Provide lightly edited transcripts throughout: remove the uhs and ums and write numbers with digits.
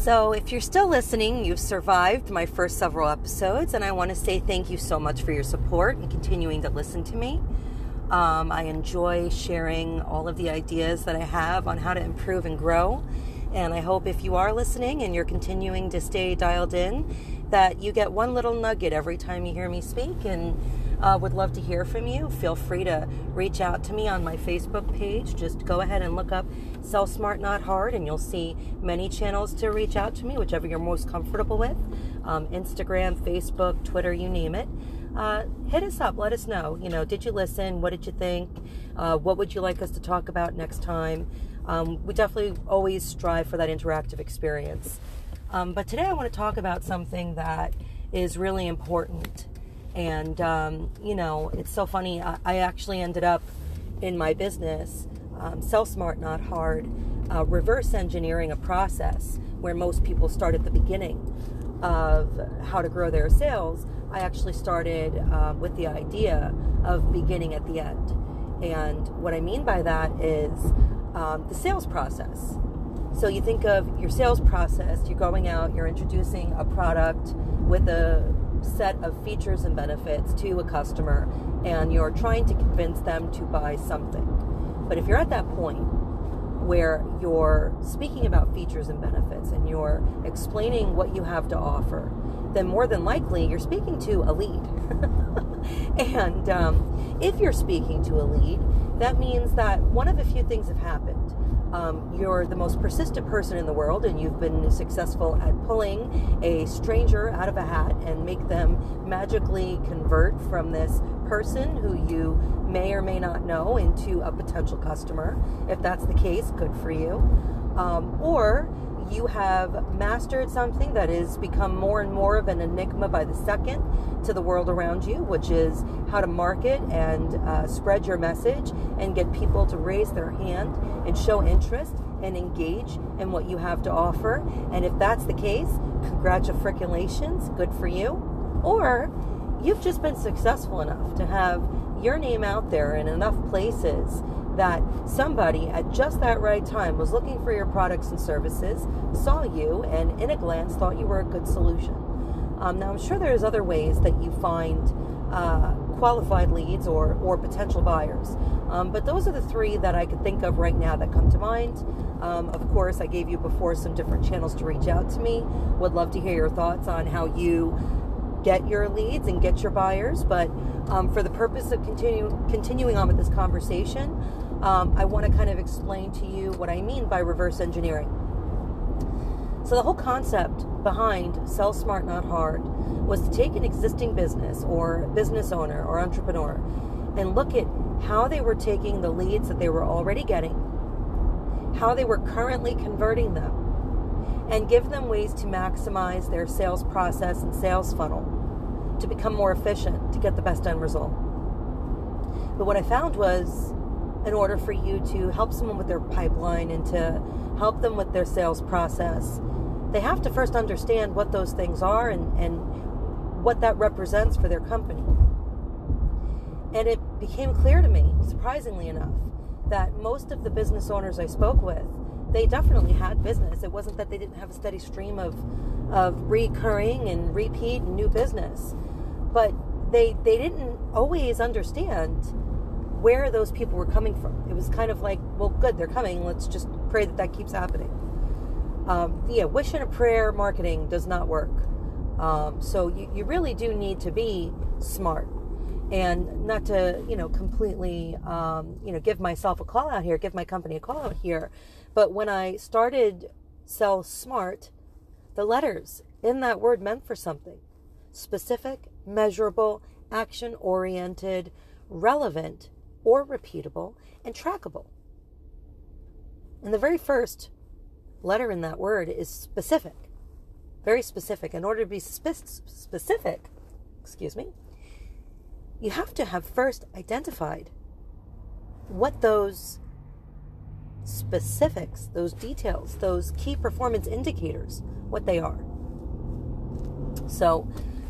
So if you're still listening, you've survived my first several episodes, and I want to say thank you so much for your support and continuing to listen to me. I enjoy sharing all of the ideas that I have on how to improve and grow. And I hope if you are listening and you're continuing to stay dialed in, that you get one little nugget every time you hear me speak, and would love to hear from you. Feel free to reach out to me on my Facebook page. Just go ahead and look up Sell Smart, Not Hard, and you'll see many channels to reach out to me, whichever you're most comfortable with. Instagram, Facebook, Twitter, you name it. Hit us up. Let us know. You know, did you listen? What did you think? What would you like us to talk about next time? We definitely always strive for that interactive experience. But today I want to talk about something that is really important. And, you know, it's so funny. I actually ended up in my business, Sell Smart, Not Hard, reverse engineering a process where most people start at the beginning of how to grow their sales. I actually started with the idea of beginning at the end. And what I mean by that is the sales process. So you think of your sales process, you're going out, you're introducing a product with a set of features and benefits to a customer, and you're trying to convince them to buy something. But if you're at that point where you're speaking about features and benefits and you're explaining what you have to offer, then more than likely you're speaking to a lead. And if you're speaking to a lead, that means that one of a few things have happened. You're the most persistent person in the world, and you've been successful at pulling a stranger out of a hat and make them magically convert from this person who you may or may not know into a potential customer. If that's the case, good for you. Or you have mastered something that has become more and more of an enigma by the second to the world around you, which is how to market and spread your message and get people to raise their hand and show interest and engage in what you have to offer. And if that's the case, congratulations, good for you. Or you've just been successful enough to have your name out there in enough places that somebody at just that right time was looking for your products and services, saw you, and in a glance thought you were a good solution. Now, I'm sure there's other ways that you find qualified leads or potential buyers. But those are the three that I could think of right now that come to mind. Of course, I gave you before some different channels to reach out to me. Would love to hear your thoughts on how you get your leads and get your buyers. But for the purpose of continuing on with this conversation, I want to kind of explain to you what I mean by reverse engineering. So the whole concept behind Sell Smart, Not Hard was to take an existing business or business owner or entrepreneur and look at how they were taking the leads that they were already getting, how they were currently converting them, and give them ways to maximize their sales process and sales funnel to become more efficient, to get the best end result. But what I found was, in order for you to help someone with their pipeline and to help them with their sales process, they have to first understand what those things are and what that represents for their company. And it became clear to me, surprisingly enough, that most of the business owners I spoke with, they definitely had business. It wasn't that they didn't have a steady stream of recurring and repeat and new business, but they didn't always understand where those people were coming from. It was kind of like, well, good, they're coming. Let's just pray that that keeps happening. Wish and a prayer marketing does not work. So you really do need to be smart. And not to, completely, give myself a call out here, give my company a call out here. But when I started Sell Smart, the letters in that word meant for something: specific, measurable, action-oriented, relevant or repeatable, and trackable. And the very first letter in that word is specific, very specific. In order to be specific, you have to have first identified what those specifics, those details, those key performance indicators, what they are. So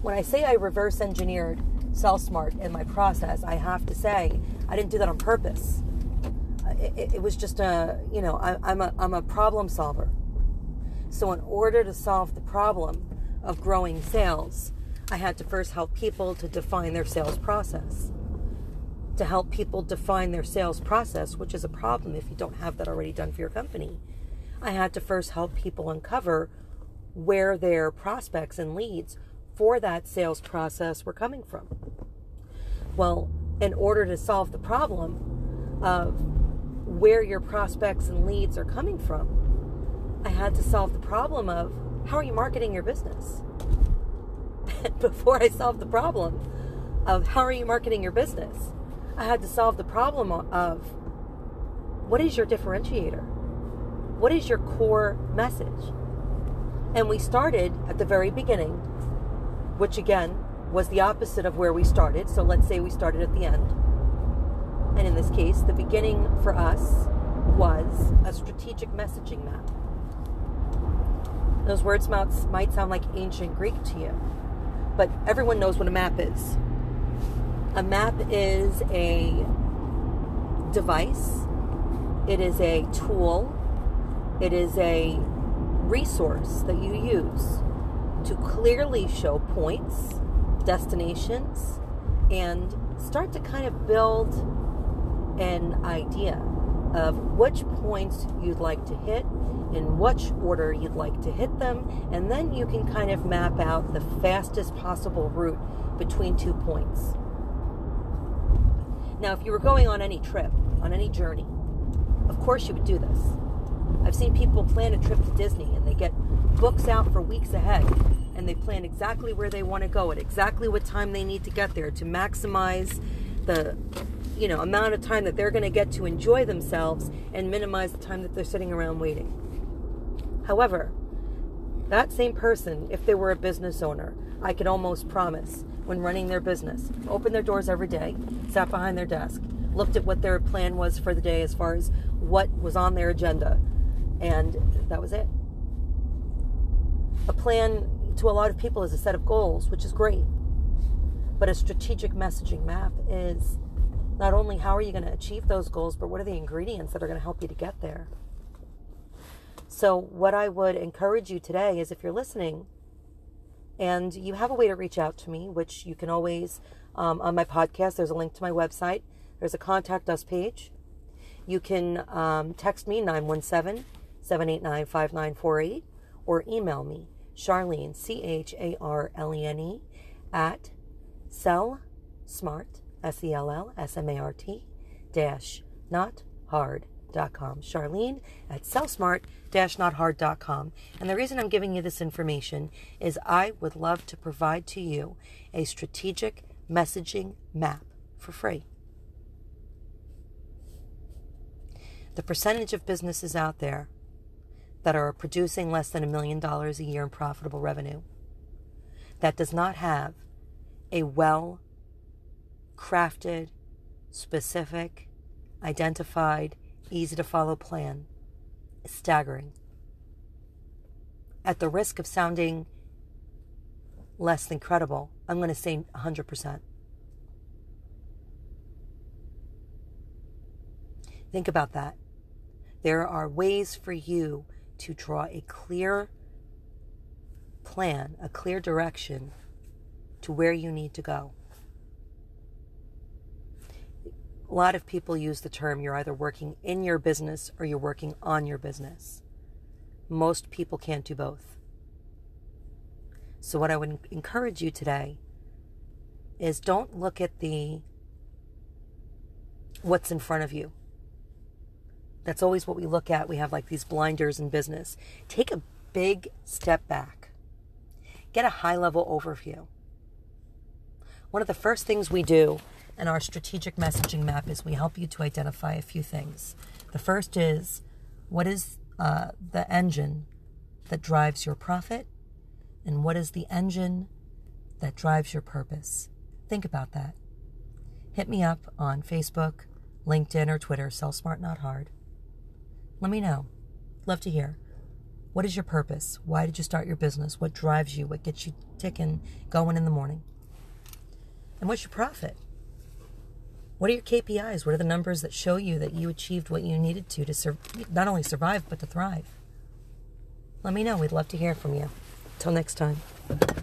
when I say I reverse engineered Sell Smart in my process, I have to say I didn't do that on purpose. It was just I'm a problem solver. So in order to solve the problem of growing sales, I had to first help people to define their sales process. To help people define their sales process, which is a problem if you don't have that already done for your company, I had to first help people uncover where their prospects and leads for that sales process were coming from. Well, in order to solve the problem of where your prospects and leads are coming from, I had to solve the problem of how are you marketing your business? Before I solved the problem of how are you marketing your business, I had to solve the problem of what is your differentiator? What is your core message? And we started at the very beginning, which again was the opposite of where we started. So let's say we started at the end. And in this case, the beginning for us was a strategic messaging map. Those words might sound like ancient Greek to you, but everyone knows what a map is. A map is a device. It is a tool. It is a resource that you use to clearly show points, destinations, and start to kind of build an idea of which points you'd like to hit, in which order you'd like to hit them, and then you can kind of map out the fastest possible route between two points. Now, if you were going on any trip, on any journey, of course you would do this. I've seen people plan a trip to Disney and they get books out for weeks ahead and they plan exactly where they want to go at exactly what time they need to get there to maximize the amount of time that they're going to get to enjoy themselves and minimize the time that they're sitting around waiting. However, that same person, if they were a business owner, I could almost promise when running their business, opened their doors every day, sat behind their desk, looked at what their plan was for the day as far as what was on their agenda, and that was it. A plan to a lot of people is a set of goals, which is great, but a strategic messaging map is not only how are you going to achieve those goals, but what are the ingredients that are going to help you to get there? So what I would encourage you today is if you're listening and you have a way to reach out to me, which you can always, on my podcast, there's a link to my website. There's a contact us page. You can text me 917-789-5948 or email me Charlene, C-H-A-R-L-E-N-E at sellsmart.com. sellsmart-nothard.com. Charlene at sellsmart-nothard.com. And the reason I'm giving you this information is I would love to provide to you a strategic messaging map for free. The percentage of businesses out there that are producing less than $1 million a year in profitable revenue that does not have a well crafted, specific, identified, easy-to-follow plan is staggering. At the risk of sounding less than credible, I'm going to say 100%. Think about that. There are ways for you to draw a clear plan, a clear direction to where you need to go. A lot of people use the term you're either working in your business or you're working on your business. Most people can't do both. So what I would encourage you today is don't look at what's in front of you. That's always what we look at. We have like these blinders in business. Take a big step back. Get a high-level overview. One of the first things we do and our strategic messaging map is we help you to identify a few things. The first is, what is the engine that drives your profit? And what is the engine that drives your purpose? Think about that. Hit me up on Facebook, LinkedIn, or Twitter, Sell Smart, Not Hard. Let me know. Love to hear. What is your purpose? Why did you start your business? What drives you? What gets you ticking, going in the morning? And what's your profit? What are your KPIs? What are the numbers that show you that you achieved what you needed to not only survive, but to thrive? Let me know. We'd love to hear from you. Till next time.